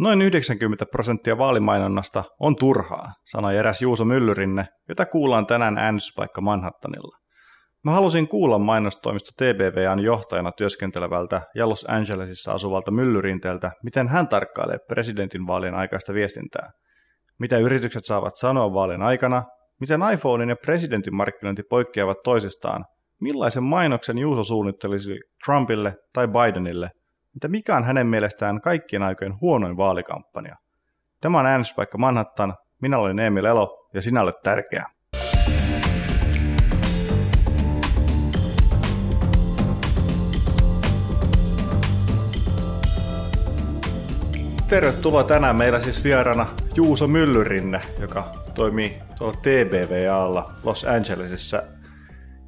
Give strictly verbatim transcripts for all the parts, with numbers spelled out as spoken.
Noin yhdeksänkymmentä prosenttia vaalimainonnasta on turhaa, sanoi eräs Juuso Myllyrinne, jota kuullaan tänään äänestyspaikka Manhattanilla. Mä halusin kuulla mainostoimisto T B W A:n johtajana työskentelevältä ja Los Angelesissa asuvalta Myllyrinteeltä, miten hän tarkkailee presidentin vaalien aikaista viestintää. Mitä yritykset saavat sanoa vaalien aikana, miten iPhonein ja presidentin markkinointi poikkeavat toisistaan, millaisen mainoksen Juuso suunnittelisi Trumpille tai Bidenille, että mikä on hänen mielestään kaikkien aikojen huonoin vaalikampanja. Tämä on Äänestyspaikka Manhattan, minä olen Emil Elo ja sinä olet tärkeä. Tervetuloa tänään meillä siis vieraana Juuso Myllyrinne, joka toimii tuolla T B W A:lla Los Angelesissa.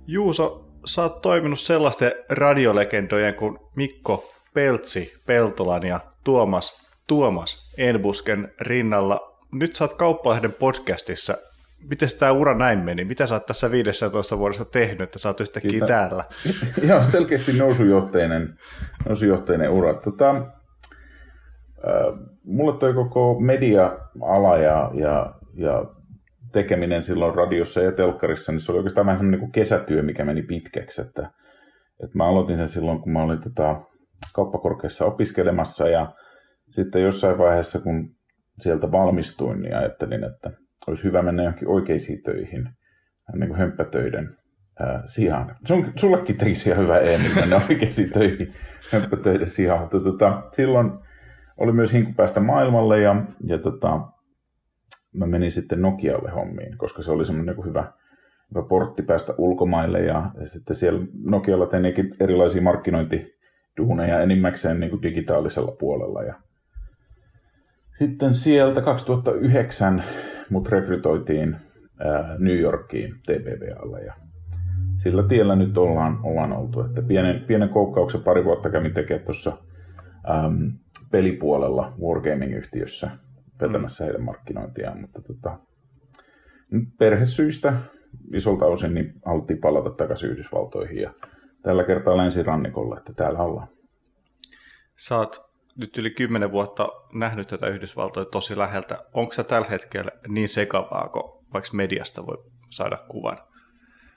Juuso, sä oot toiminut sellaisten radiolegendojen kuin Mikko Peltsi Peltolan ja Tuomas, Tuomas Enbusken rinnalla. Nyt sä oot Kauppalehden podcastissa. Miten tämä ura näin meni? Mitä sä oot tässä viidessätoista vuodessa tehnyt, että sä oot yhtäkkiä Kiita. täällä? Ihan selkeästi nousujohteinen, nousujohteinen ura. Tota, mulle toi koko media-ala ja, ja, ja tekeminen silloin radiossa ja telkkarissa, niin se oli oikeastaan vähän semmoinen kuin kesätyö, mikä meni pitkäksi. Että, että mä aloitin sen silloin, kun mä olin tota, kauppakorkeassa opiskelemassa, ja sitten jossain vaiheessa, kun sieltä valmistuin, niin ajattelin, että olisi hyvä mennä johonkin oikeisiin töihin, niin kuin hömppätöiden ää, sijaan. Sun, sullekin tekisi ihan hyvä Emil mennä oikeisiin töihin, hömppätöiden sijaan. Tota, silloin oli myös hinku päästä maailmalle, ja, ja tota, mä menin sitten Nokialle hommiin, koska se oli semmoinen niin hyvä, hyvä portti päästä ulkomaille, ja, ja sitten siellä Nokialla tein erilaisia markkinointiduuneja enimmäkseen niin kuin digitaalisella puolella. Ja sitten sieltä kaksituhattayhdeksän mut rekrytoitiin ää, New Yorkiin T B W A:lle, ja sillä tiellä nyt ollaan, ollaan oltu. Että pienen, pienen koukkauksen pari vuotta kävin tekemään tuossa äm, pelipuolella Wargaming-yhtiössä vetämässä heidän markkinointiaan, mutta tota, perhesyistä isolta osin niin haluttiin palata takaisin Yhdysvaltoihin ja tällä kertaa länsirannikolla, että täällä ollaan. Sä oot nyt yli kymmenen vuotta nähnyt tätä Yhdysvaltoja tosi läheltä. Onko se tällä hetkellä niin sekavaa, kun vaikka mediasta voi saada kuvan?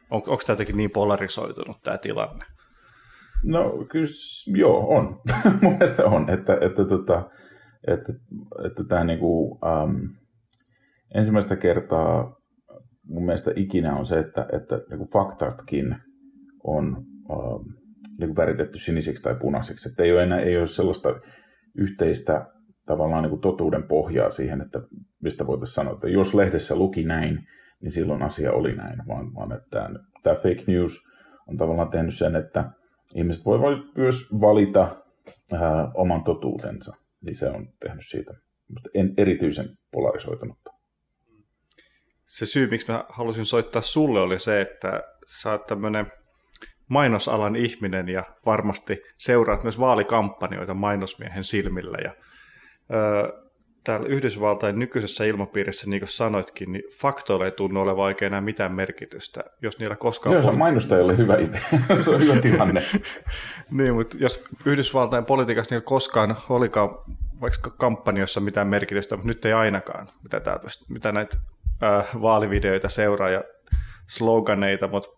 On, onko tämä jotenkin niin polarisoitunut tämä tilanne? No kyllä, joo, on. Mun mielestä on, että, että tota... Että, että tämä niin kuin, ähm, ensimmäistä kertaa mun mielestä ikinä on se, että, että niin kuin faktatkin on ähm, niin kuin väritetty siniseksi tai punaiseksi. Että ei ole enää ei ole sellaista yhteistä tavallaan niin kuin totuuden pohjaa siihen, että mistä voitaisiin sanoa, että jos lehdessä luki näin, niin silloin asia oli näin. Vaan, vaan että tämä, tämä fake news on tavallaan tehnyt sen, että ihmiset voi myös valita äh, oman totuutensa. Niin se on tehnyt siitä en erityisen polarisoitunutta. Se syy, miksi mä halusin soittaa sulle, oli se, että sä oot tämmönen mainosalan ihminen ja varmasti seuraat myös vaalikampanjoita mainosmiehen silmillä. Ja, ö, täällä Yhdysvaltain nykyisessä ilmapiirissä, niin kuin sanoitkin, niin faktoilla ei tunnu olevan oikein enää mitään merkitystä. Jos niillä koskaan... Joo, se on mainostajalle hyvä idea. Se on hyvä tilanne. Niin, mutta jos Yhdysvaltain politiikassa niillä koskaan olikaan vaikka kampanjoissa mitään merkitystä, mutta nyt ei ainakaan, mitä, tää, mitä näitä ää, vaalivideoita seuraa ja sloganeita, mutta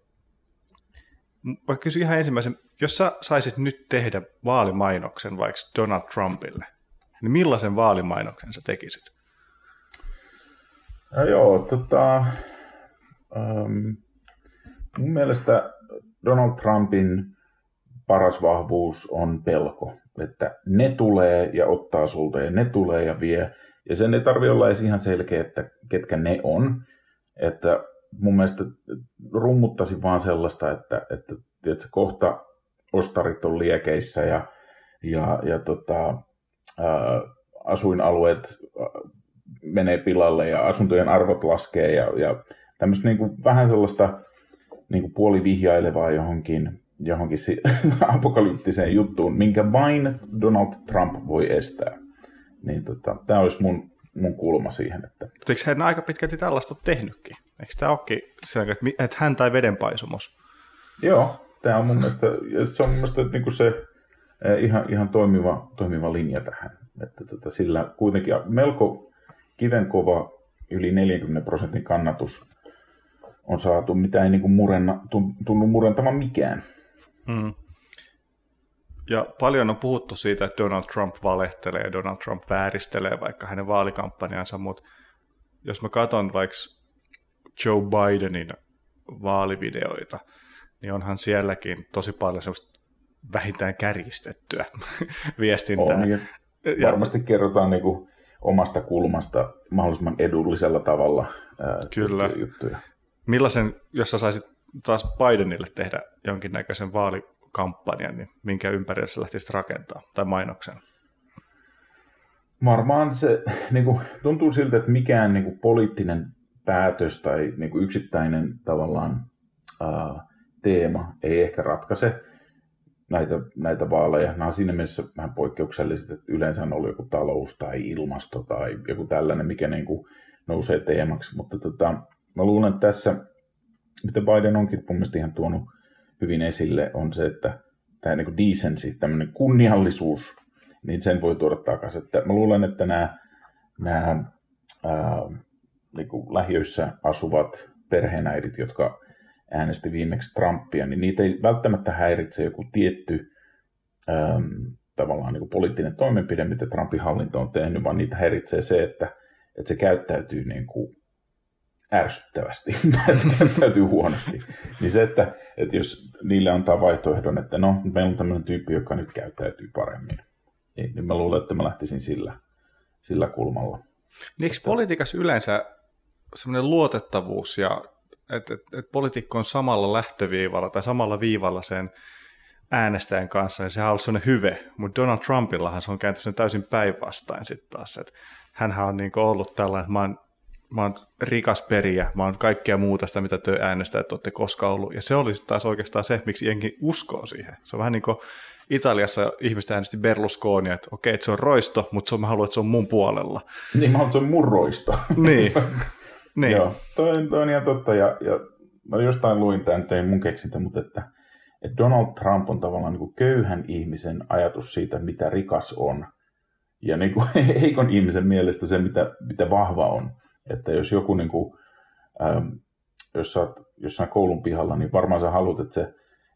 mä kysyn ihan ensimmäisen, jos sä saisit nyt tehdä vaalimainoksen vaikka Donald Trumpille, niin millaisen vaalimainoksen sä tekisit? No joo, tota, ähm, mun mielestä Donald Trumpin paras vahvuus on pelko. Että ne tulee ja ottaa sulta ja ne tulee ja vie. Ja sen ei tarvitse olla edes ihan selkeä, että ketkä ne on. Että mun mielestä rummuttaisin vaan sellaista, että, että tiedätkö, kohta ostarit on liekeissä ja, ja, ja tota... asuinalueet menee pilalle ja asuntojen arvot laskee ja, ja tämmöistä niin kuin vähän sellaista niin kuin puolivihjailevaa johonkin, johonkin si- apokalyptiseen juttuun, minkä vain Donald Trump voi estää. Niin tota, tämä olisi mun, mun kulma siihen. Että... Eikö hän aika pitkälti tällaista ole tehnytkin? Eikö tämä olekin sen, että hän tai vedenpaisumus? Joo, tämä on mun mielestä, se on mun mielestä niin kuin se ihan, ihan toimiva, toimiva linja tähän. Että tota, sillä kuitenkin melko kivenkova yli neljäkymmentä prosentin kannatus on saatu, mitä ei niin kuin murenna, tunnu murentamaan mikään. Mm. Ja paljon on puhuttu siitä, että Donald Trump valehtelee, Donald Trump vääristelee vaikka hänen vaalikampanjansa, mutta jos mä katson vaikka Joe Bidenin vaalivideoita, niin onhan sielläkin tosi paljon semmoista vähintään kärjistettyä viestintää. On, ja varmasti ja... kerrotaan niin kuin omasta kulmasta mahdollisimman edullisella tavalla ää, Kyllä. juttuja. Millaisen, jos sä saisit taas Bidenille tehdä jonkinnäköisen vaalikampanjan, niin minkä ympärillä sä lähtisit rakentaa tai mainoksen? Varmaan se niin kuin, tuntuu siltä, että mikään niin kuin, poliittinen päätös tai niin kuin, yksittäinen tavallaan ää, teema ei ehkä ratkaise näitä, näitä vaaleja. Nämä on siinä mielessä vähän poikkeukselliset, että yleensä on ollut joku talous tai ilmasto tai joku tällainen, mikä niin kuin, nousee teemaksi, mutta tota, mä luulen, että tässä, mitä Biden onkin mun mielestä ihan tuonut hyvin esille, on se, että tämä niin kuin decency, tämmöinen kunniallisuus, niin sen voi tuoda takaisin. Että mä luulen, että nämä, nämä ää, niin kuin lähiöissä asuvat perheenäidit, jotka äänesti viimeksi Trumpia, niin niitä ei välttämättä häiritse joku tietty ää, tavallaan niin kuin poliittinen toimenpide, mitä Trumpin hallinto on tehnyt, vaan niitä häiritsee se, että, että se käyttäytyy niin kuin ärsyttävästi, täytyy huonosti. Niin se, että, että jos niille antaa vaihtoehdon, että no, meillä on tämmöinen tyyppi, joka nyt käyttäytyy paremmin, niin, niin mä luulen, että mä lähtisin sillä, sillä kulmalla. Niin eikö politiikassa yleensä semmoinen luotettavuus, ja että et, et poliitikko on samalla lähtöviivalla tai samalla viivalla sen äänestäjän kanssa, niin sehän on ollut semmoinen hyve, mutta Donald Trumpillahan se on kääntynyt täysin päinvastain sitten taas, että hänhän on niinku ollut tällainen, mä oon Mä oon rikas perijä, mä oon kaikkea muuta sitä, mitä te äänestäjät olette koskaan ollut. Ja se oli taas oikeastaan se, miksi jenkin uskoo siihen. Se on vähän niin kuin Italiassa ihmiset äänesti Berlusconia, että okei, että se on roisto, mutta mä haluan, että se on mun puolella. Niin, mä haluan, että se on mun roisto. Niin. niin. Joo, toi, toi on ihan totta. Ja, ja mä jostain luin tämän, tein mun keksintä, mutta että, että Donald Trump on tavallaan niin kuin köyhän ihmisen ajatus siitä, mitä rikas on. Ja niin kuin heikon ihmisen mielestä se, mitä, mitä vahva on. Että jos joku, niin kuin, ähm, jos sä oot jossain koulun pihalla, niin varmaan sä haluat, että se,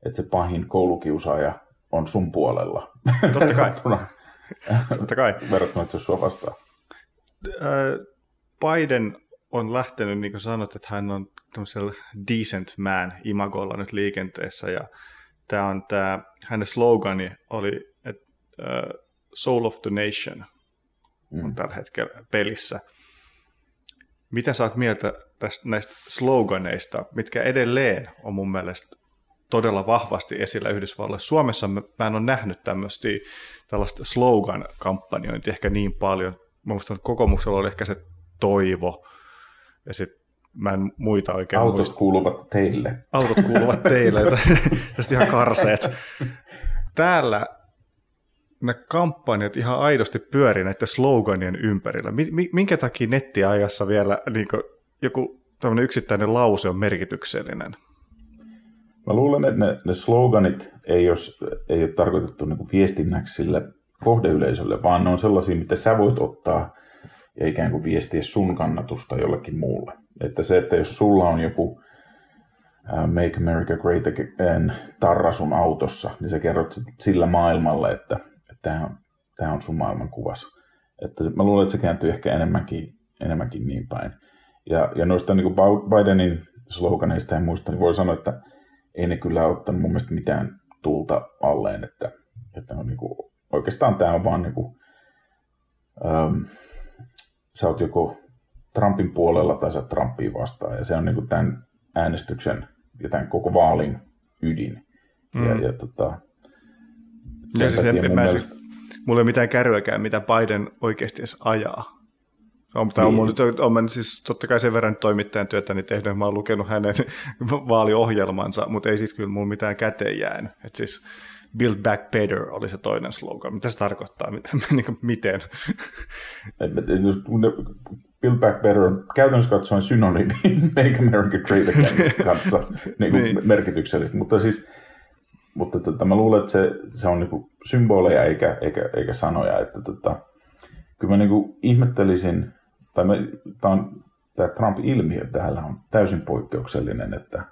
että se pahin koulukiusaaja on sun puolella. Totta kai. Totta kai. Verrattuna, että jos sua vastaa. Biden on lähtenyt, niin kuin sanot, että hän on tämmöisellä decent man imagolla nyt liikenteessä. Ja tää on tää, hänen slogani oli, että uh, Soul of the Nation on mm. tällä hetkellä pelissä. Mitä sä oot mieltä tästä, näistä sloganeista, mitkä edelleen on mun mielestä todella vahvasti esillä Yhdysvalloissa? Suomessa mä en ole nähnyt tämmöistä tällaista slogan-kampanjointia ehkä niin paljon. Mä muistan, että kokoomuksella oli ehkä se toivo ja sitten mä en muita oikein Autot muista. kuuluvat teille. Autot kuuluvat teille. Tästä ihan karseet. Täällä nämä kampanjat ihan aidosti pyörii näiden sloganien ympärillä. Minkä takia nettiajassa vielä niin kuin, joku tämmöinen yksittäinen lause on merkityksellinen? Mä luulen, että ne, ne sloganit ei ole, ei ole tarkoitettu niin kuin viestinnäksi sille kohdeyleisölle, vaan ne on sellaisia, mitä sä voit ottaa ja ikään kuin viestiä sun kannatusta jollekin muulle. Että se, että jos sulla on joku Make America Great Again tarra sun autossa, niin sä kerrot sillä maailmalle, että Tämä, tämä on sun maailmankuvas. Että mä luulen, että se kääntyy ehkä enemmänkin, enemmänkin niin päin. Ja, ja noista niin kuin Bidenin sloganeista ja muista, niin voi sanoa, että ei ne kyllä ottanut mun mielestä mitään tulta alleen. Että, että on niin kuin, oikeastaan tämä on vaan niin kuin, äm, sä oot joko Trumpin puolella tai sä Trumpia vastaan. Ja se on niin kuin tämän äänestyksen ja tämän koko vaalin ydin. Mm. Ja, ja tota... Sen siis en, en, mielestä... Mulla ei ole mitään kärryäkään, mitä Biden oikeasti edes ajaa. On, niin. on, mun, on mä siis totta kai sen verran toimittajan työtäni tehnyt, mä oon lukenut hänen vaaliohjelmansa, mutta ei siis kyllä mulla mitään käteen jäänyt. Et siis Build Back Better oli se toinen slogan. Mitä se tarkoittaa? Miten? Build Back Better on käytännössä katsoen synonyymi Make America Great Again kanssa niin kuin niin. merkityksellisesti, mutta siis Mutta tota, mä luulen, että se, se on niinku symboleja eikä, eikä, eikä sanoja, että tota, kyllä mä niinku ihmettelisin, tai me, tää on, tää Trump-ilmiö täällä on täysin poikkeuksellinen, että,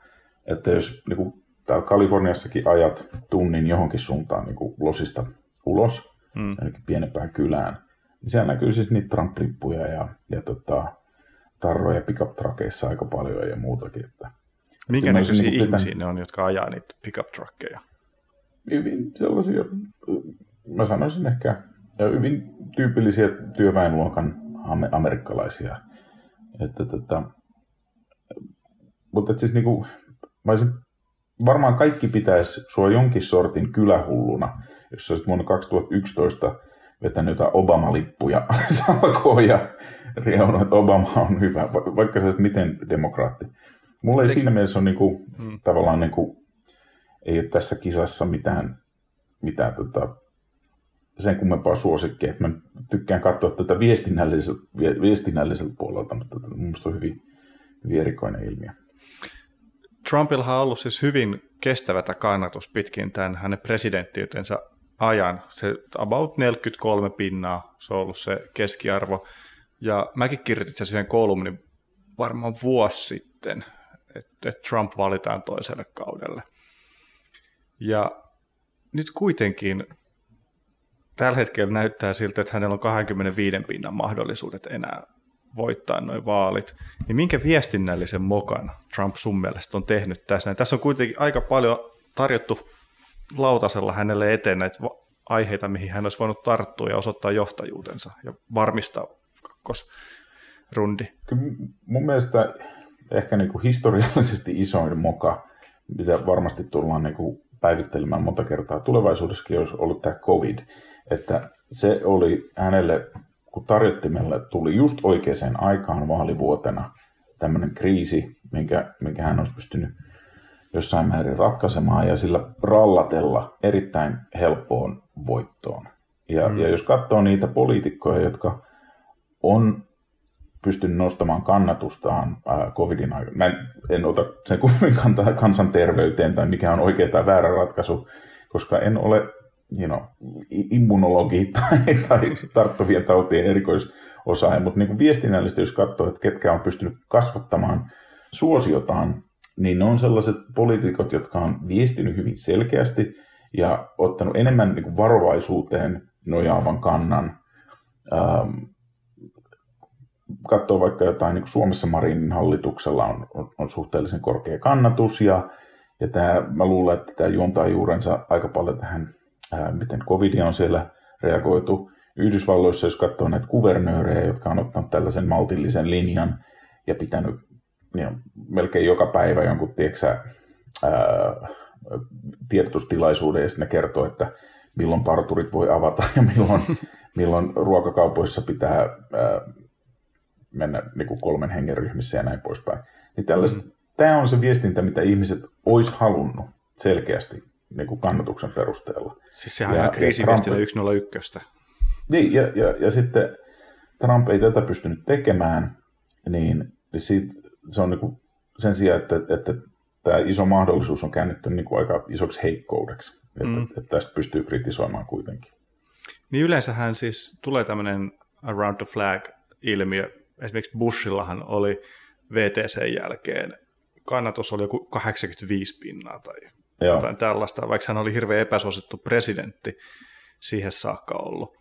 että jos niinku täällä Kaliforniassakin ajat tunnin johonkin suuntaan niinku losista ulos, mm. ainakin pienempään kylään, niin siellä näkyy siis niitä Trump-lippuja ja, ja tota, tarroja pick-up-trakeissa aika paljon ja muutakin. Että, minkä näköisiä niinku ihmisiä pitän... ne on, jotka ajaa niitä pick-up-trakkeja? Hyvin sellaisia, mä sanoisin ehkä, hyvin tyypillisiä työväenluokan amerikkalaisia. Että, tota, mutta et siis niinku, mä olisin, varmaan kaikki pitäisi sua jonkin sortin kylähulluna, jos sä olisit vuonna kaksituhattayksitoista vetänyt jotain Obama-lippuja salkoon ja reunaa, että Obama on hyvä, vaikka sä olisit miten demokraatti. Mulla ei Teks... siinä mielessä ole niinku, hmm. tavallaan niinku, ei ole tässä kisassa mitään, mitään tota, sen kummempaa suosikkia. Mä tykkään katsoa tätä viestinnälliseltä, viestinnälliseltä puolelta, mutta mun mielestä on hyvin, hyvin erikoinen ilmiö. Trumpillahan on ollut siis hyvin kestävätä kannatus pitkin tämän hänen presidenttiytensä ajan. Se about neljäkymmentäkolme pinnaa, se on ollut se keskiarvo. Ja mäkin kirjoitin sen yhden kolumnin varmaan vuosi sitten, että Trump valitaan toiselle kaudelle. Ja nyt kuitenkin tällä hetkellä näyttää siltä, että hänellä on kaksikymmentäviisi pinnan mahdollisuudet enää voittaa nuo vaalit. Niin minkä viestinnällisen mokan Trump sun mielestä on tehnyt tässä? Tässä on kuitenkin aika paljon tarjottu lautasella hänelle eteen näitä aiheita, mihin hän olisi voinut tarttua ja osoittaa johtajuutensa ja varmistaa kakkosrundi. Kyllä mun mielestä ehkä niin kuin historiallisesti isoin moka, mitä varmasti tullaan niin kuin päivittelemään monta kertaa tulevaisuudessakin, olisi ollut tämä COVID, että se oli hänelle, kun tarjottimelle tuli just oikeaan aikaan vaalivuotena tämmöinen kriisi, minkä, minkä hän olisi pystynyt jossain määrin ratkaisemaan ja sillä rallatella erittäin helppoon voittoon. Ja, mm. ja jos katsoo niitä poliitikkoja, jotka on pystynyt nostamaan kannatustaan covidin aikana. Mä en, en ota sen kummin kantaa kansanterveyteen tai mikä on oikea tai väärä ratkaisu, koska en ole you know, immunologi tai, tai tarttuvien tautien erikoisosaaja, mutta niin viestinnällisesti jos katsoo, että ketkä on pystynyt kasvattamaan suosiotaan, niin ne on sellaiset poliitikot, jotka on viestinyt hyvin selkeästi ja ottanut enemmän niin kuin varovaisuuteen nojaavan kannan. Ähm, Katsoo vaikka jotain, niin Suomessa Marinin hallituksella on, on, on suhteellisen korkea kannatus, ja, ja tämä, mä luulen, että tämä juontaa juurensa aika paljon tähän, ää, miten covidia on siellä reagoitu. Yhdysvalloissa, jos katsoo näitä kuvernöörejä, jotka on ottanut tällaisen maltillisen linjan ja pitänyt niin, melkein joka päivä jonkun tieksä, ää, tiedotustilaisuuden, ja sitten ne kertoo, että milloin parturit voi avata ja milloin, milloin ruokakaupoissa pitää... Ää, mennä niin kuin kolmen hengen ryhmissä ja näin poispäin. Niin tällaista, mm. Tämä on se viestintä, mitä ihmiset olisi halunnut selkeästi niin kuin kannatuksen perusteella. Siis sehän on kriisiviestinä yksi nolla yksi. Niin, ja, ja, ja sitten Trump ei tätä pystynyt tekemään, niin, niin siitä, se on niin kuin sen sijaan, että, että tämä iso mahdollisuus on käännetty niin kuin aika isoksi heikkoudeksi. Mm. Että, että tästä pystyy kritisoimaan kuitenkin. Niin yleensähän siis tulee tämmöinen around the flag-ilmiö. Esimerkiksi Bushillahan oli V T C:n jälkeen, kannatus oli joku kahdeksankymmentäviisi pinnaa tai Joo. jotain tällaista, vaikka hän oli hirveän epäsuosittu presidentti siihen saakka ollut.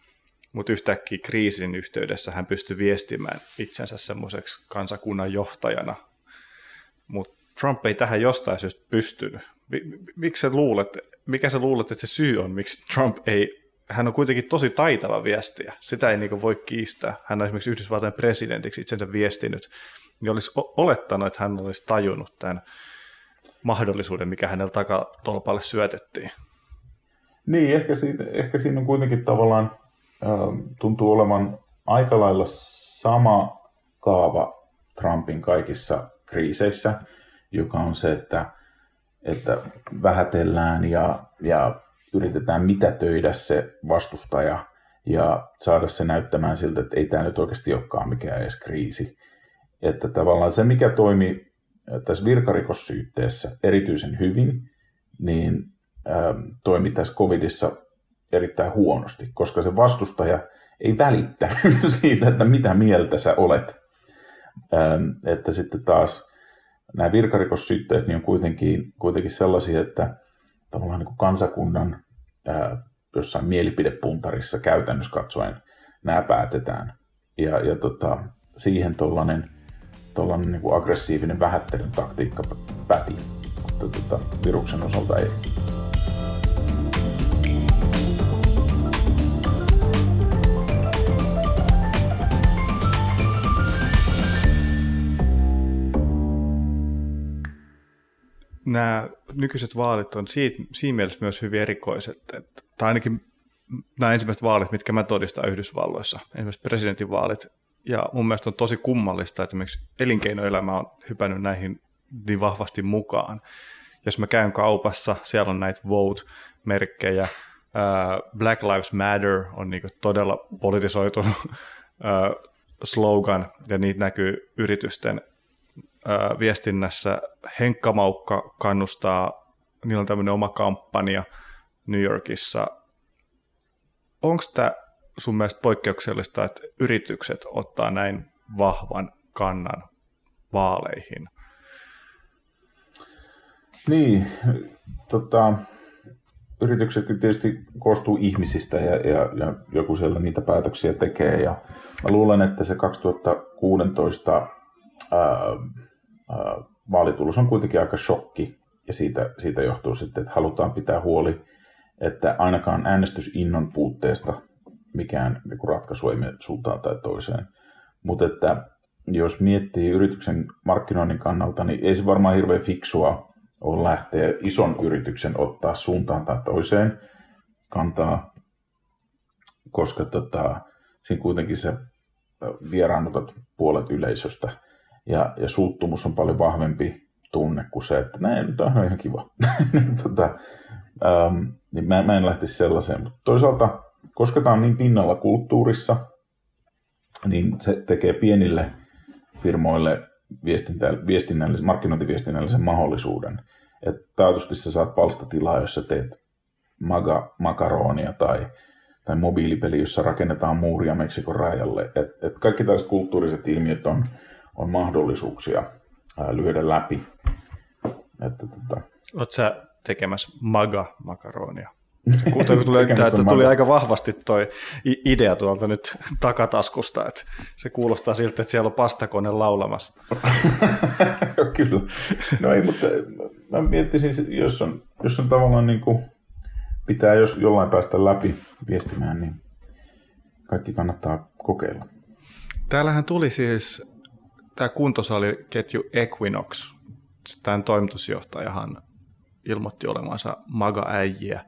Mutta yhtäkkiä kriisin yhteydessä hän pystyi viestimään itsensä semmoiseksi kansakunnan johtajana. Mutta Trump ei tähän jostain syystä pystynyt. Miksi sä luulet, mikä sä luulet, että se syy on, miksi Trump ei... Hän on kuitenkin tosi taitava viestiä. Sitä ei niin voi kiistää. Hän on esimerkiksi Yhdysvaltain presidentiksi itsensä viestinyt. Niin olisi olettanut, että hän olisi tajunnut tämän mahdollisuuden, mikä hänellä takatolpalle syötettiin. Niin, ehkä, siitä, ehkä siinä on kuitenkin tavallaan äh, tuntuu olevan aika lailla sama kaava Trumpin kaikissa kriiseissä, joka on se, että, että vähätellään ja... ja yritetään mitätöidä se vastustaja ja saada se näyttämään siltä, että ei tämä nyt oikeasti olekaan mikään edes kriisi. Että tavallaan se, mikä toimi tässä virkarikossyytteessä erityisen hyvin, niin ähm, toimi tässä covidissa erittäin huonosti, koska se vastustaja ei välittänyt siitä, että mitä mieltä sä olet. Että sitten taas nämä virkarikossyytteet niin on kuitenkin, kuitenkin sellaisia, että tavallaan niin kuin kansakunnan jossain mielipidepuntarissa käytännössä katsoen nämä päätetään. Ja, ja tota, siihen tuollainen niin kuin aggressiivinen vähättelyn taktiikka päti, mutta tota, viruksen osalta ei. Nämä nykyiset vaalit on siitä, siinä mielessä myös hyvin erikoiset, että, tai ainakin nämä ensimmäiset vaalit, mitkä mä todistan Yhdysvalloissa, ensimmäiset presidentinvaalit, ja mun mielestä on tosi kummallista, että esimerkiksi elinkeinoelämä on hypännyt näihin niin vahvasti mukaan. Jos mä käyn kaupassa, siellä on näitä Vote-merkkejä, Black Lives Matter on niin kuin todella politisoitunut slogan, ja niitä näkyy yritysten viestinnässä. Henkka Maukka kannustaa, niillä on tämmöinen oma kampanja New Yorkissa. Onko tämä sun mielestä poikkeuksellista, että yritykset ottaa näin vahvan kannan vaaleihin? Niin, tota, yritykset tietysti koostuu ihmisistä ja, ja, ja joku siellä niitä päätöksiä tekee. Ja mä luulen, että se kaksituhattakuusitoista ää, ää, vaalitulos on kuitenkin aika shokki, ja siitä, siitä johtuu sitten, että halutaan pitää huoli, että ainakaan äänestysinnon puutteesta mikään niin ratkaisu ei mene suuntaan tai toiseen. Mutta että jos miettii yrityksen markkinoinnin kannalta, niin ei se varmaan hirveän fiksua ole lähteä ison yrityksen ottaa suuntaan tai toiseen kantaa, koska tota, siinä kuitenkin se vieraannutat puolet yleisöstä. Ja, ja suuttumus on paljon vahvempi tunne kuin se, että näin, tämä on ihan kiva. tota, äm, niin mä, mä en lähtisi sellaiseen. Mutta toisaalta, koska tämä on niin pinnalla kulttuurissa, niin se tekee pienille firmoille viestinnällisen, markkinointiviestinnällisen mahdollisuuden. Että taatusti sä saat palstatilaa, jos sä teet maga, makaronia tai, tai mobiilipeli, jossa rakennetaan muuria Meksikon rajalle. Et, et kaikki tällaiset kulttuuriset ilmiöt on... on mahdollisuuksia ää, lyödä läpi. Että, tota... Oletko sä tekemässä maga-makaronia? Kuulostaa, kun tulee, tää, että tuli aika vahvasti toi idea tuolta nyt takataskusta, että se kuulostaa siltä, että siellä on pastakone laulamassa. Kyllä. No ei, mutta mä miettisin, jos on, jos on tavallaan niin kuin pitää jos jollain päästä läpi viestimään, niin kaikki kannattaa kokeilla. Täällähän tuli siis tämä kuntosaliketju Equinox, tämän toimitusjohtajahan ilmoitti olevansa maga-äijiä,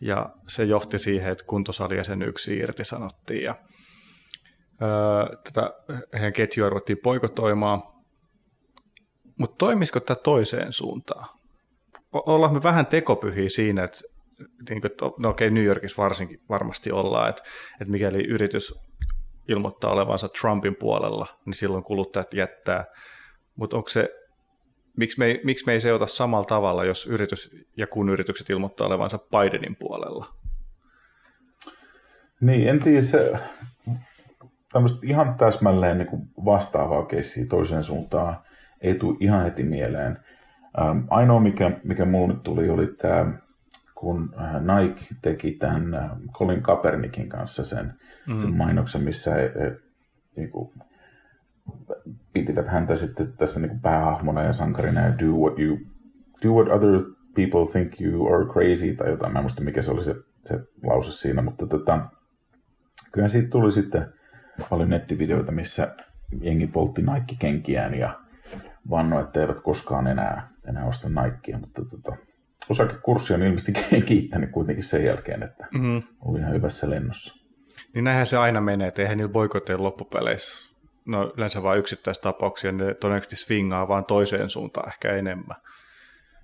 ja se johti siihen, että kuntosalijäsenyksiä irtisanottiin, ja öö, tätä heidän ketjua ruvettiin poikotoimaan. Mutta toimisiko tämä toiseen suuntaan? O- ollaan me vähän tekopyhiä siinä, että niin kun, no okei, New Yorkissa varsinkin varmasti ollaan, että, että mikäli yritys ilmoittaa olevansa Trumpin puolella, niin silloin kuluttajat jättää. Mutta onko se, miksi me ei, miksi me ei seota samalla tavalla, jos yritys ja kun yritykset ilmoittaa olevansa Bidenin puolella? Niin, en tiedä, se tämmöistä ihan täsmälleen niin kuin vastaavaa keissiä toiseen suuntaan ei tule ihan heti mieleen. Ähm, ainoa, mikä, mikä mulle tuli, oli tämä, kun Nike teki tämän Colin Kaepernickin kanssa sen, mm. sen mainoksen, missä he, he, niin kuin, pitivät häntä sitten tässä niin kuin päähahmona ja sankarina ja do what, you, do what other people think you are crazy tai jotain. Mä en muista, mikä se oli se, se lause siinä, mutta tota, kyllä siitä tuli sitten paljon nettivideoita, missä jengi poltti Nike-kenkiään ja vannoi, että eivät koskaan enää, enää osta Nikea, mutta tota, osakekurssi on ilmeisesti kiittänyt kuitenkin sen jälkeen, että mm-hmm. oli ihan hyvässä lennossa. Niin näinhän se aina menee, että eihän niillä boikoteilla loppupeleissä, no yleensä vain yksittäistapauksia, ne todennäköisesti swingaa vaan toiseen suuntaan ehkä enemmän.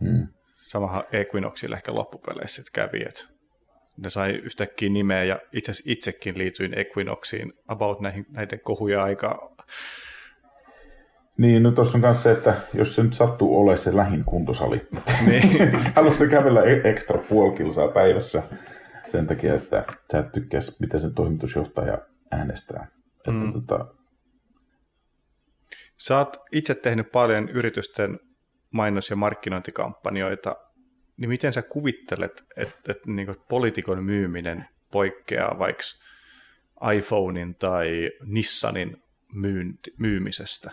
Mm. Samahan Equinoxilla ehkä loppupeleissä sitten kävi, että ne sai yhtäkkiä nimeä ja itse asiassa itsekin liityin Equinoxiin about näihin, näiden kohuja aikaa. Niin, no tuossa on myös se, että jos se nyt sattuu olemaan se lähin kuntosali, niin haluatko kävellä ekstra puoli kilsaa päivässä sen takia, että sä et tykkäisi, mitä sen toimitusjohtaja äänestää. Mm. Että, tota... Sä oot itse tehnyt paljon yritysten mainos- ja markkinointikampanjoita, niin miten sä kuvittelet, että, että niin kuin poliitikon myyminen poikkeaa vaikka iPhonein tai Nissanin myynti, myymisestä,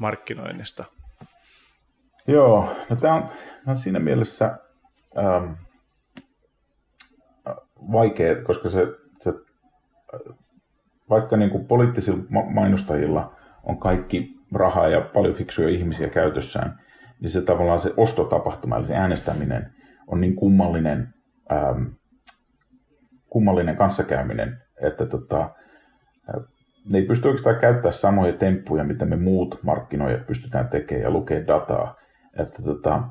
markkinoinnista? Joo, no tämä on, on siinä mielessä ähm, vaikea, koska se, se vaikka niin kuin poliittisilla mainostajilla on kaikki rahaa ja paljon fiksuja ihmisiä käytössään, niin se tavallaan se ostotapahtuma, eli se äänestäminen on niin kummallinen, ähm, kummallinen kanssakäyminen, että tota, ne ei pysty oikeastaan käyttämään samoja temppuja, mitä me muut markkinoijat pystytään tekemään ja lukee dataa. Että tota,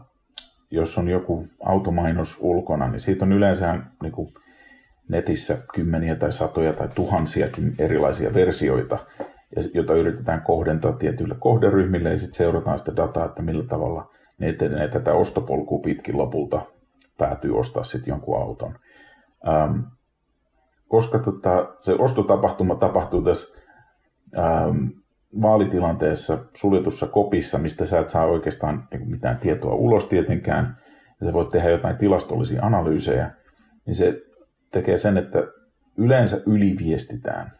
jos on joku automainos ulkona, niin siitä on yleensä niin kuin netissä kymmeniä tai satoja tai tuhansiakin erilaisia versioita, jota yritetään kohdentaa tietyille kohderyhmille, ja sitten seurataan sitä dataa, että millä tavalla ne etenee tätä ostopolkua pitkin lopulta päätyy ostaa sitten jonkun auton. Ähm, koska tota, se ostotapahtuma tapahtuu tässä ähm, vaalitilanteessa suljetussa kopissa, mistä sä et saa oikeastaan mitään tietoa ulos tietenkään, ja sä voit tehdä jotain tilastollisia analyysejä, niin se tekee sen, että yleensä yliviestitään.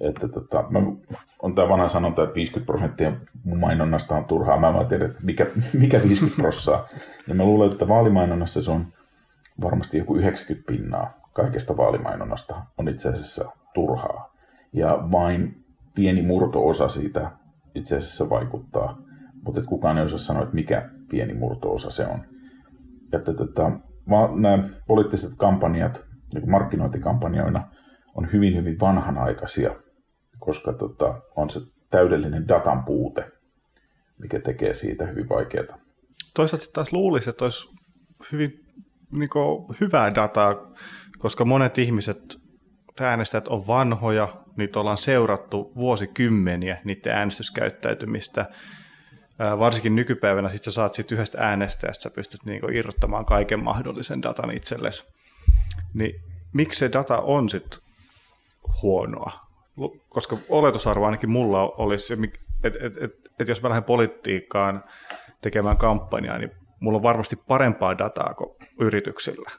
Että tota, mä, on tämä vanha sanonta, että viisikymmentä prosenttia mun mainonnasta on turhaa. Mä en tiedä, että mikä, mikä viisikymmentä prosenttia. Ja mä luulen, että vaalimainonnassa se on varmasti joku yhdeksänkymmentä pinnaa. Kaikesta vaalimainonnasta on itse asiassa turhaa. Ja vain pieni murto-osa siitä itse asiassa vaikuttaa. Mutta kukaan ei osaa sanoa, että mikä pieni murto-osa se on. Että tota, nämä poliittiset kampanjat, niin kuin markkinointikampanjoina, on hyvin, hyvin vanhanaikaisia, koska tota, on se täydellinen datan puute, mikä tekee siitä hyvin vaikeata. Toisaalta taas luulisi, että olisi hyvin niin kuin hyvää dataa, koska monet ihmiset, äänestäjät on vanhoja, niitä ollaan seurattu vuosikymmeniä, niiden äänestyskäyttäytymistä. Varsinkin nykypäivänä sit sä saat siitä yhdestä äänestäjästä, sä pystyt niin kuin irrottamaan kaiken mahdollisen datan itsellesi. Niin miksi se data on sitten huonoa? Koska oletusarvo ainakin mulla olisi, että et, et, et jos mä lähden politiikkaan tekemään kampanjaa, niin mulla on varmasti parempaa dataa kuin yrityksillä.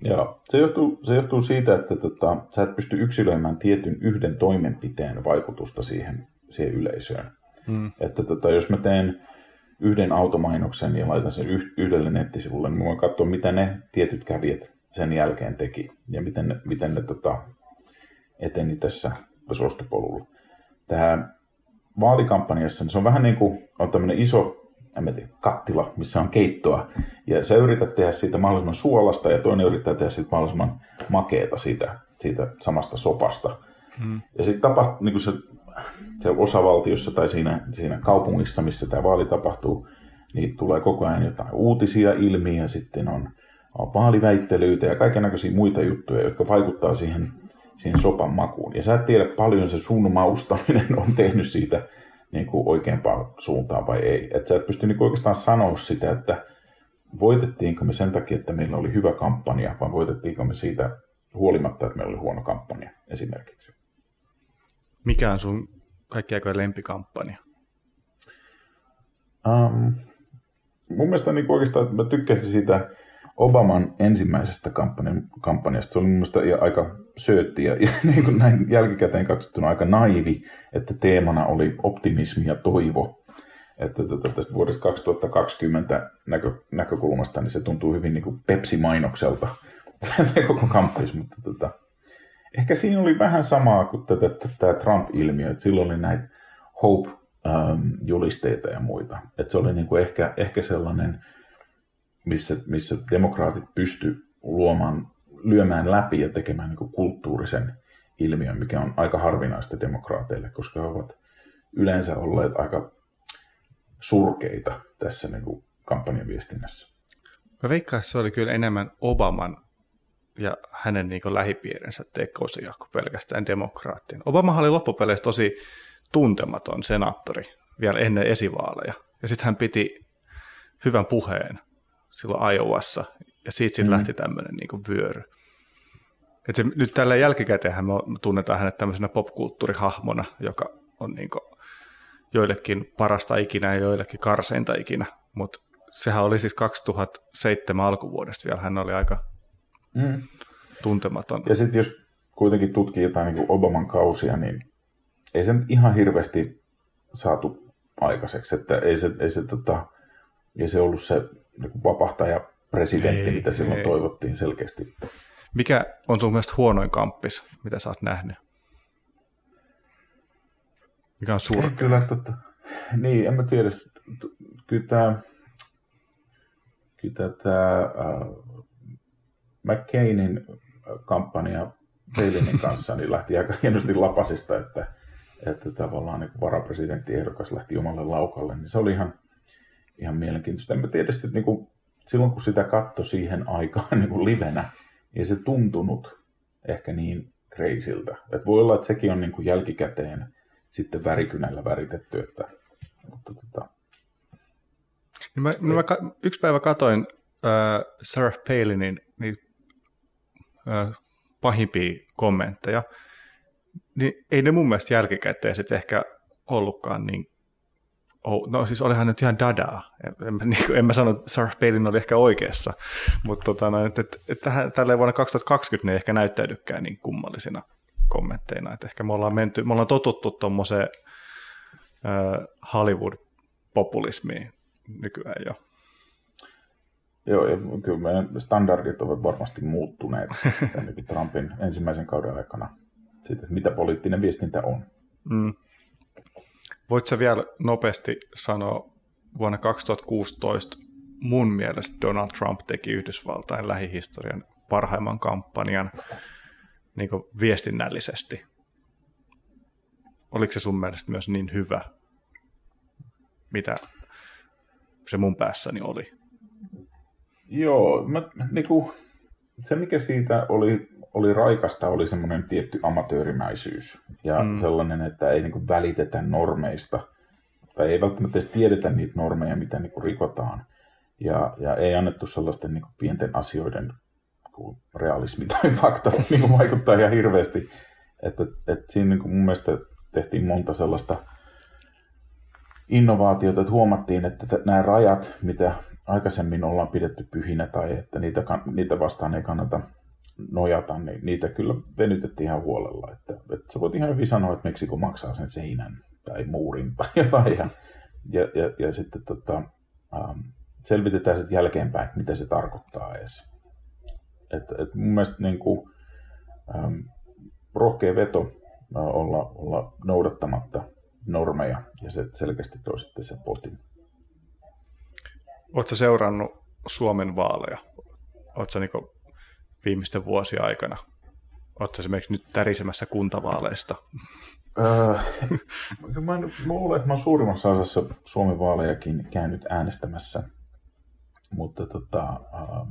Joo, se johtuu, se johtuu siitä, että tota, sä et pysty yksilöimään tietyn yhden toimenpiteen vaikutusta siihen, siihen yleisöön. Hmm. Että tota, jos mä teen yhden automainoksen ja laitan sen yhdelle nettisivulle, niin mä voin katsoa, mitä ne tietyt kävijät sen jälkeen teki ja miten ne, miten ne tota, eteni tässä ostopolulla. Tämä vaalikampanjassa niin se on vähän niin kuin on tämmöinen iso en tiedä, kattila, missä on keittoa, ja sä yrität tehdä siitä mahdollisimman suolasta, ja toinen yrittää tehdä siitä mahdollisimman makeeta siitä, siitä samasta sopasta. Hmm. Ja sitten tapahtuu, niin kuin se, se osavaltiossa tai siinä, siinä kaupungissa, missä tämä vaali tapahtuu, niin tulee koko ajan jotain uutisia ilmi, ja sitten on on vaaliväittelyitä ja kaikennäköisiä muita juttuja, jotka vaikuttaa siihen, siihen sopan makuun. Ja sä et tiedä, paljon se sun maustaminen on tehnyt siitä niin kuin oikeampaan suuntaan vai ei. Et sä et pysty niin kuin oikeastaan sanoa sitä, että voitettiinko me sen takia, että meillä oli hyvä kampanja, vai voitettiinko me siitä huolimatta, että meillä oli huono kampanja esimerkiksi. Mikä on sun kaikki aikojen lempikampanja? Um, mun mielestä niin kuin oikeastaan mä tykkäsin siitä Obaman ensimmäisestä kampanjasta. Se oli mielestäni aika söötti ja, ja niin kuin näin jälkikäteen katsottuna aika naivi, että teemana oli optimismi ja toivo. Että tästä vuodesta kaksituhattakaksikymmentä näkö, näkökulmasta niin se tuntuu hyvin niin kuin Pepsi-mainokselta se koko kampanjassa. Mutta tota, ehkä siinä oli vähän samaa kuin tämä Trump-ilmiö. Että silloin oli näitä Hope-julisteita ja muita. Että se oli niin kuin ehkä, ehkä sellainen Missä, missä demokraatit pysty luomaan, lyömään läpi ja tekemään niin kuin kulttuurisen ilmiön, mikä on aika harvinaista demokraateille, koska he ovat yleensä olleet aika surkeita tässä niin kuin kampanjaviestinnässä. Mä veikkaan, se oli kyllä enemmän Obaman ja hänen niin kuin lähipiirinsä tekosia kuin pelkästään demokraattien. Obamahan oli loppupeleissä tosi tuntematon senaattori vielä ennen esivaaleja, ja sitten hän piti hyvän puheen silloin Iowassa, ja siitä sitten mm. lähti tämmöinen niin kuin vyöry. Et se, nyt tällä jälkikäteenhän me tunnetaan hänet tämmöisenä popkulttuurihahmona, joka on niinku joillekin parasta ikinä ja joillekin karseinta ikinä, mutta sehän oli siis kaksituhattaseitsemän alkuvuodesta vielä, hän oli aika mm. tuntematon. Ja sitten jos kuitenkin tutkii jotain niin kuin Obaman kausia, niin ei se nyt ihan hirveästi saatu aikaiseksi, että ei se, ei se, tota, ei se ollut se niin kuin vapahtaja presidentti, ei, mitä silloin ei. toivottiin selkeästi. Mikä on sun mielestä huonoin kamppis, mitä sä oot nähnyt? Mikä on surkea? Kyllä, totta. Niin, en mä tiedä. Kyllä tämä, kyllä tämä uh, McCainin kampanja Palinin kanssa niin lähti aika hienosti lapasista, että, että tavallaan niin varapresidenttiehdokas lähti omalle laukalle. Niin se oli ihan, ihan mielenkiintoista. En mä tiedä, että niin kuin, silloin kun sitä katsoi siihen aikaan niin kuin livenä, ei se tuntunut ehkä niin kreisiltä. Et voi olla, että sekin on niin kuin jälkikäteen sitten värikynällä väritetty. Että, mutta tota... niin mä, niin mä ka- yksi päivä katoin äh, Sarah Palinin niin, äh, pahimpia kommentteja. Niin ei ne mun mielestä jälkikäteen sit ehkä ollutkaan niin... Oh, no siis olihan nyt ihan dadaa. En, niin, en mä sano, että Sarah Palin oli ehkä oikeassa. Mutta tota, no, et, et, et tällä vuonna kaksituhattakaksikymmentä ne ei ehkä näyttäydykään niin kummallisina kommentteina. Et ehkä me ollaan, menty, me ollaan totuttu tuommoiseen äh, Hollywood-populismiin nykyään jo. Joo, ja kyllä meidän standardit ovat varmasti muuttuneet niin Trumpin ensimmäisen kauden aikana. Siitä, mitä poliittinen viestintä on. Mm. Voitko sä vielä nopeasti sanoa, vuonna kaksituhattakuusitoista mun mielestä Donald Trump teki Yhdysvaltain lähihistorian parhaimman kampanjan niin kuin viestinnällisesti. Oliko se sun mielestä myös niin hyvä, mitä se mun päässäni oli? Joo, mä, niin kuin, se mikä siitä oli, oli raikasta, oli semmoinen tietty amatöörimäisyys ja mm. sellainen, että ei niin kuin välitetä normeista tai ei välttämättä edes tiedetä niitä normeja, mitä niin kuin rikotaan ja, ja ei annettu sellaisten niin kuin pienten asioiden realismi tai fakta niin kuin vaikuttaa ihan hirveästi. Että, että siinä niin kuin mun mielestä tehtiin monta sellaista innovaatiota, että huomattiin, että nämä rajat, mitä aikaisemmin ollaan pidetty pyhinä tai että niitä, niitä vastaan ei kannata nojata, niin niitä kyllä venytettiin ihan huolella. Että, että sä voit ihan hyvin sanoa, että Meksiko maksaa sen seinän tai muurin tai jotain. Ja, ja, ja, ja sitten tota, ähm, selvitetään sitten jälkeenpäin, mitä se tarkoittaa edes. Että et mun mielestä niin kuin, ähm, rohkea veto äh, olla, olla noudattamatta normeja ja se selkeästi toi sitten sen potin. Oletko seurannut Suomen vaaleja? Oletko niinku viimeisten vuosien aikana? Oletko esimerkiksi nyt tärisemässä kuntavaaleista? mä, en, mä luulen, että mä olen suurimmassa osassa Suomen vaalejakin käynyt äänestämässä, mutta tota, ähm,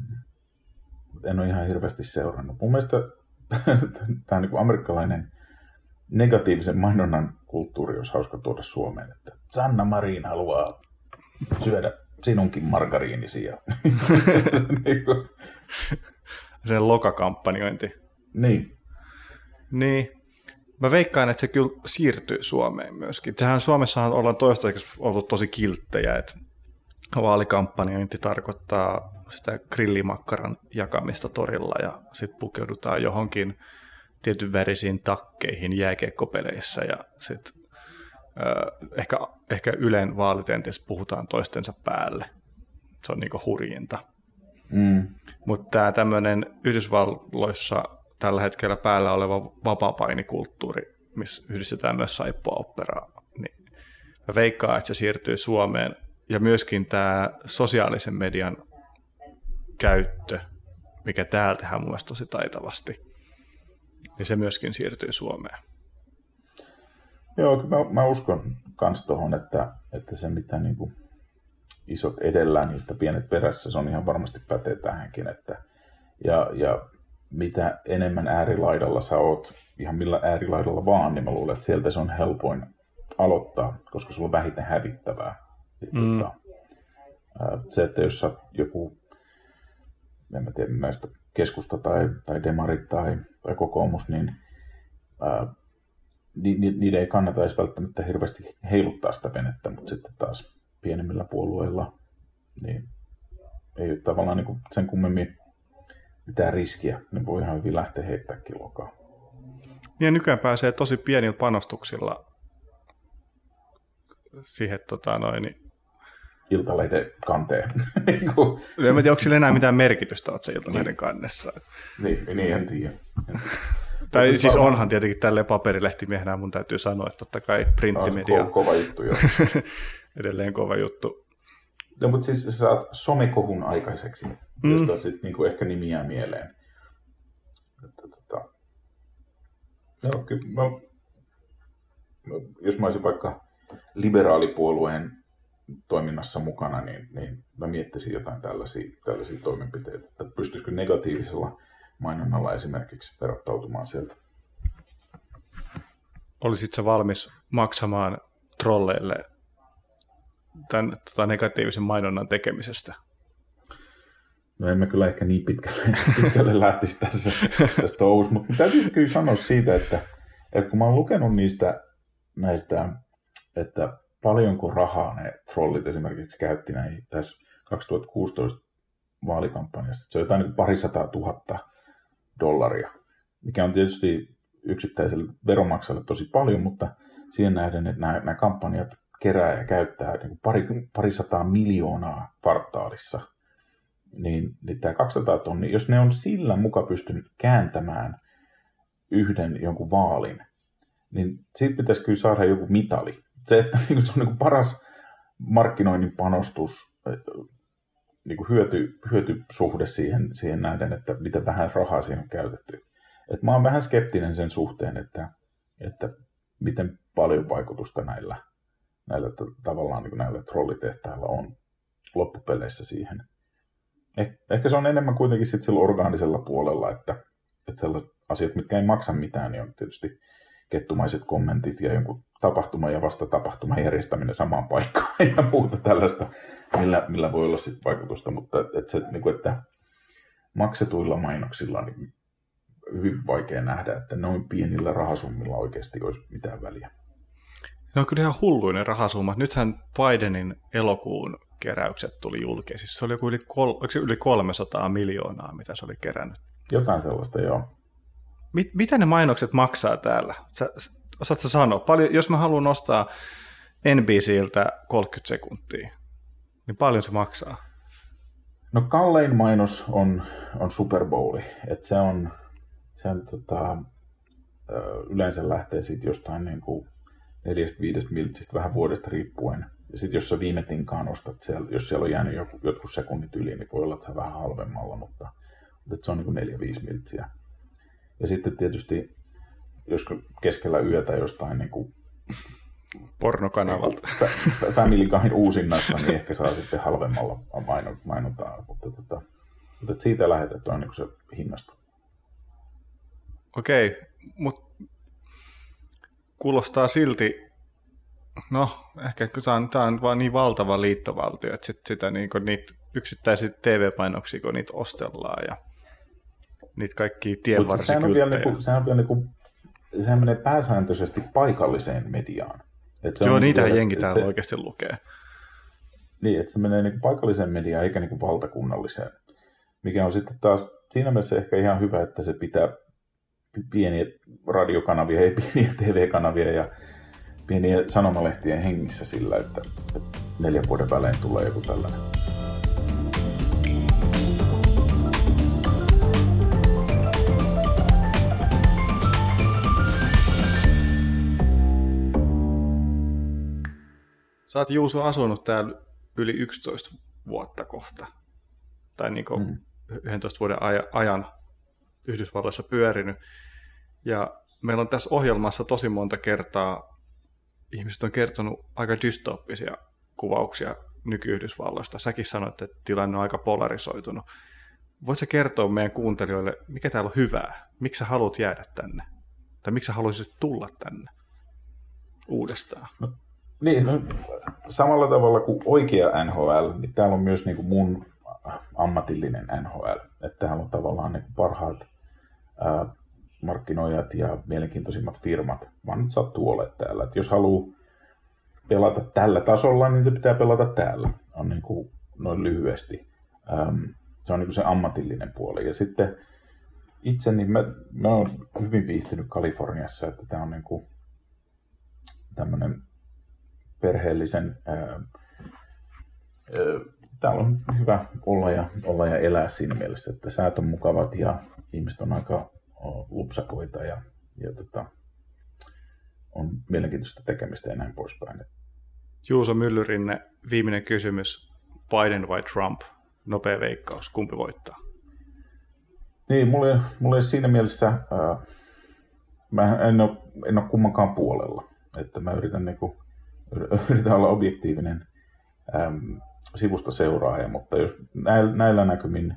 en ole ihan hirveästi seurannut. Mun mielestä tämä niin amerikkalainen negatiivisen mainonnan kulttuuri olisi hauska tuoda Suomeen, että Sanna Marin haluaa syödä sinunkin margariinisi. Ja... niin kuin... Sen lokakampanjointi. Niin. Niin. Mä veikkaan, että se kyllä siirtyy Suomeen myöskin. Sehän Suomessahan ollaan toistaiseksi oltu tosi kilttejä, että vaalikampanjointi tarkoittaa sitä grillimakkaran jakamista torilla ja sitten pukeudutaan johonkin tietyn värisiin takkeihin jääkiekkopeleissä ja sitten Ehkä, ehkä Ylen vaalitentissä puhutaan toistensa päälle. Se on niinku hurjinta. Mm. Mutta tämä tämmöinen Yhdysvalloissa tällä hetkellä päällä oleva vapaapainikulttuuri, missä yhdistetään myös saippuaoperaa, niin mä veikkaan, että se siirtyy Suomeen. Ja myöskin tämä sosiaalisen median käyttö, mikä täällä tehdään mun mielestä tosi taitavasti, niin se myöskin siirtyy Suomeen. Joo, mä, mä uskon kans tohon, että, että se mitä niin kuin isot edellä, niistä pienet perässä, se on ihan varmasti pätee tähänkin. Että, ja, ja mitä enemmän äärilaidalla sä oot, ihan millä äärilaidalla vaan, niin mä luulen, että sieltä se on helpoin aloittaa, koska sulla on vähiten hävittävää. Mm. Se, että jos sä joku, en mä tiedä näistä keskusta tai, tai demarit tai, tai kokoomus, niin ää, ni, ni, niiden ei kannata edes välttämättä hirveästi heiluttaa sitä venettä, mutta sitten taas pienemmillä puolueilla niin ei ole tavallaan niin kuin sen kummemmin mitään riskiä, niin voi ihan hyvin lähteä heittämäänkin lokaan. Ja nykyään pääsee tosi pienillä panostuksilla siihen tota, noin, iltaleiden kanteen. En tiedä, onko sillä enää mitään merkitystä, oletko se iltaleiden kannessa. Niin, niin en tiedä. Tai siis onhan tietenkin tälleen paperilehtimiehenä, mun täytyy sanoa, että totta kai printtimedia. Ko- kova juttu, joo. Edelleen kova juttu. No, mutta siis sä saat somekohun aikaiseksi, mm. jos olet sitten niinku ehkä nimiä mieleen. Että, tota... no, kyllä, mä... Jos mä olisin vaikka liberaalipuolueen toiminnassa mukana, niin, niin mä miettisin jotain tällaisia, tällaisia toimenpiteitä, että pystyisikö negatiivisella mainonnalla esimerkiksi verottautumaan sieltä. Olisitko valmis maksamaan trolleille tämän tota, negatiivisen mainonnan tekemisestä? No emme kyllä ehkä niin pitkälle, pitkälle lähtisi tässä, tässä touhussa, mutta täytyy kyllä sanoa siitä, että, että kun mä oon lukenut niistä näistä, että paljonko rahaa ne trollit esimerkiksi käytti näihin tässä kaksituhattakuusitoista vaalikampanjassa. Se on jotain niin parisataa tuhatta dollaria, mikä on tietysti yksittäiselle veronmaksajalle tosi paljon, mutta siihen nähden, että nämä, nämä kampanjat kerää ja käyttää niin pari, parisataa miljoonaa kvartaalissa, niin, niin tämä kaksisataa tonnia, jos ne on sillä muka pystynyt kääntämään yhden jonkun vaalin, niin siitä pitäisi kyllä saada joku mitali. Se, että se on paras markkinoinnin panostus, hyöty, hyötysuhde siihen, siihen nähden, että miten vähän rahaa siihen on käytetty. Et mä oon vähän skeptinen sen suhteen, että, että miten paljon vaikutusta näillä, näillä, tavallaan, niin näillä trollitehtailla on loppupeleissä siihen. Eh, ehkä se on enemmän kuitenkin sit sillä orgaanisella puolella, että, että sellaiset asiat, mitkä ei maksa mitään, niin on tietysti kettumaiset kommentit ja jonkun tapahtuma ja vasta tapahtuman järjestäminen samaan paikkaan ja muuta tällaista, millä, millä voi olla sitten vaikutusta, mutta et se, niin kuin, että maksetuilla mainoksilla on niin hyvin vaikea nähdä, että noin pienillä rahasummilla oikeasti olisi mitään väliä. No kyllä ihan hulluinen rahasumma. Nythän Bidenin elokuun keräykset tuli julki. Siis se oli joku yli, kol- yli kolmesataa miljoonaa, mitä se oli kerännyt. Jotain sellaista, joo. Mit, mitä ne mainokset maksaa täällä? Sä, osaatko sanoa? Paljon, jos mä haluan ostaa N B C:ltä kolmekymmentä sekuntia, niin paljon se maksaa? No kallein mainos on, on Super Bowli. Et se on, se on tota, yleensä lähtee siitä jostain niin kuin neljästä viidestä miltsistä vähän vuodesta riippuen. Ja sitten jos sä viime tinkaan ostat, siellä, jos siellä on jäänyt joku, jotkut sekunnit yli, niin voi olla, että se on vähän halvemmalla, mutta, mutta se on niin kuin neljä viisi miltsiä. Ja sitten tietysti, jos keskellä yötä jostain niin kuin pornokanavalta, Family Guyn uusinnasta, niin ehkä saa sitten halvemmalla mainontaa. Mutta, tota, mutta siitä lähetetään on niin kuin se hinnasto. Okei, mutta kuulostaa silti, no ehkä tämä on vaan niin valtava liittovaltio, että sit sitä, niin niitä yksittäisiä T V-painoksia, kun niitä ostellaan ja niitä kaikkia tienvarsikylttejä. Niinku, sehän, niinku, sehän menee pääsääntöisesti paikalliseen mediaan. Se joo, niitähän jengi täällä oikeasti lukee. Niin, että se menee niinku paikalliseen mediaan eikä niinku valtakunnalliseen. Mikä on sitten taas siinä mielessä ehkä ihan hyvä, että se pitää pieniä radiokanavia ja pieniä T V-kanavia ja pieniä sanomalehtien hengissä sillä, että neljän vuoden välein tulee joku tällainen. Sä oot, Juuso, asunut täällä yli yksitoista vuotta kohta, tai niin kuin mm. yksitoista vuoden ajan Yhdysvalloissa pyörinyt. Ja meillä on tässä ohjelmassa tosi monta kertaa, ihmiset on kertonut aika dystooppisia kuvauksia nyky-Yhdysvalloista. Säkin sanoit, että tilanne on aika polarisoitunut. Voitko kertoa meidän kuuntelijoille, mikä täällä on hyvää? Miksi sä haluat jäädä tänne? Tai miksi sä haluaisit tulla tänne uudestaan? No. Niin, no, samalla tavalla kuin oikea N H L, niin täällä on myös niin kuin mun ammatillinen N H L. Että täällä on tavallaan ne parhaat ää, markkinoijat ja mielenkiintoisimmat firmat, vaan nyt sattuu olemaan täällä. Et jos haluaa pelata tällä tasolla, niin se pitää pelata täällä. On niin kuin noin lyhyesti. Ähm, se on niin kuin se ammatillinen puoli. Ja sitten itse, niin mä, mä oon hyvin viihtynyt Kaliforniassa, että tää on niin kuin tämmönen perheellisen... Ää, täällä on hyvä olla ja, olla ja elää siinä mielessä, että säät on mukavat ja ihmiset on aika lupsakoita ja, ja tota, on mielenkiintoista tekemistä ja näin poispäin. Juuso Myllyrinne, viimeinen kysymys. Biden vai Trump? Nopea veikkaus. Kumpi voittaa? Niin, mulle, mulle siinä mielessä, ää, mä en ole, en ole kummankaan puolella. Että mä yritän, niin kuin, yritän olla objektiivinen ää, sivusta seuraaja, mutta jos näillä, näillä näkymin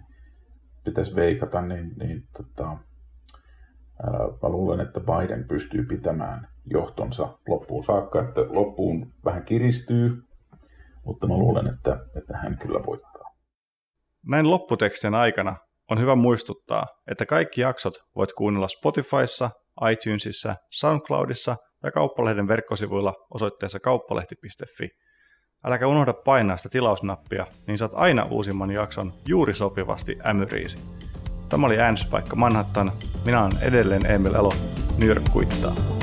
pitäisi veikata, niin, niin tota, mä luulen, että Biden pystyy pitämään johtonsa loppuun saakka, että loppuun vähän kiristyy, mutta mä luulen, että, että hän kyllä voittaa. Näin lopputekstin aikana on hyvä muistuttaa, että kaikki jaksot voit kuunnella Spotifyssa, iTunesissa, SoundCloudissa ja Kauppalehden verkkosivuilla osoitteessa kauppalehti piste fi. Äläkä unohda painaa sitä tilausnappia, niin saat aina uusimman jakson juuri sopivasti ämyriisi. Tämä oli Äänyspaikka Manhattan. Minä olen edelleen Emil Elo. New York kuittaa.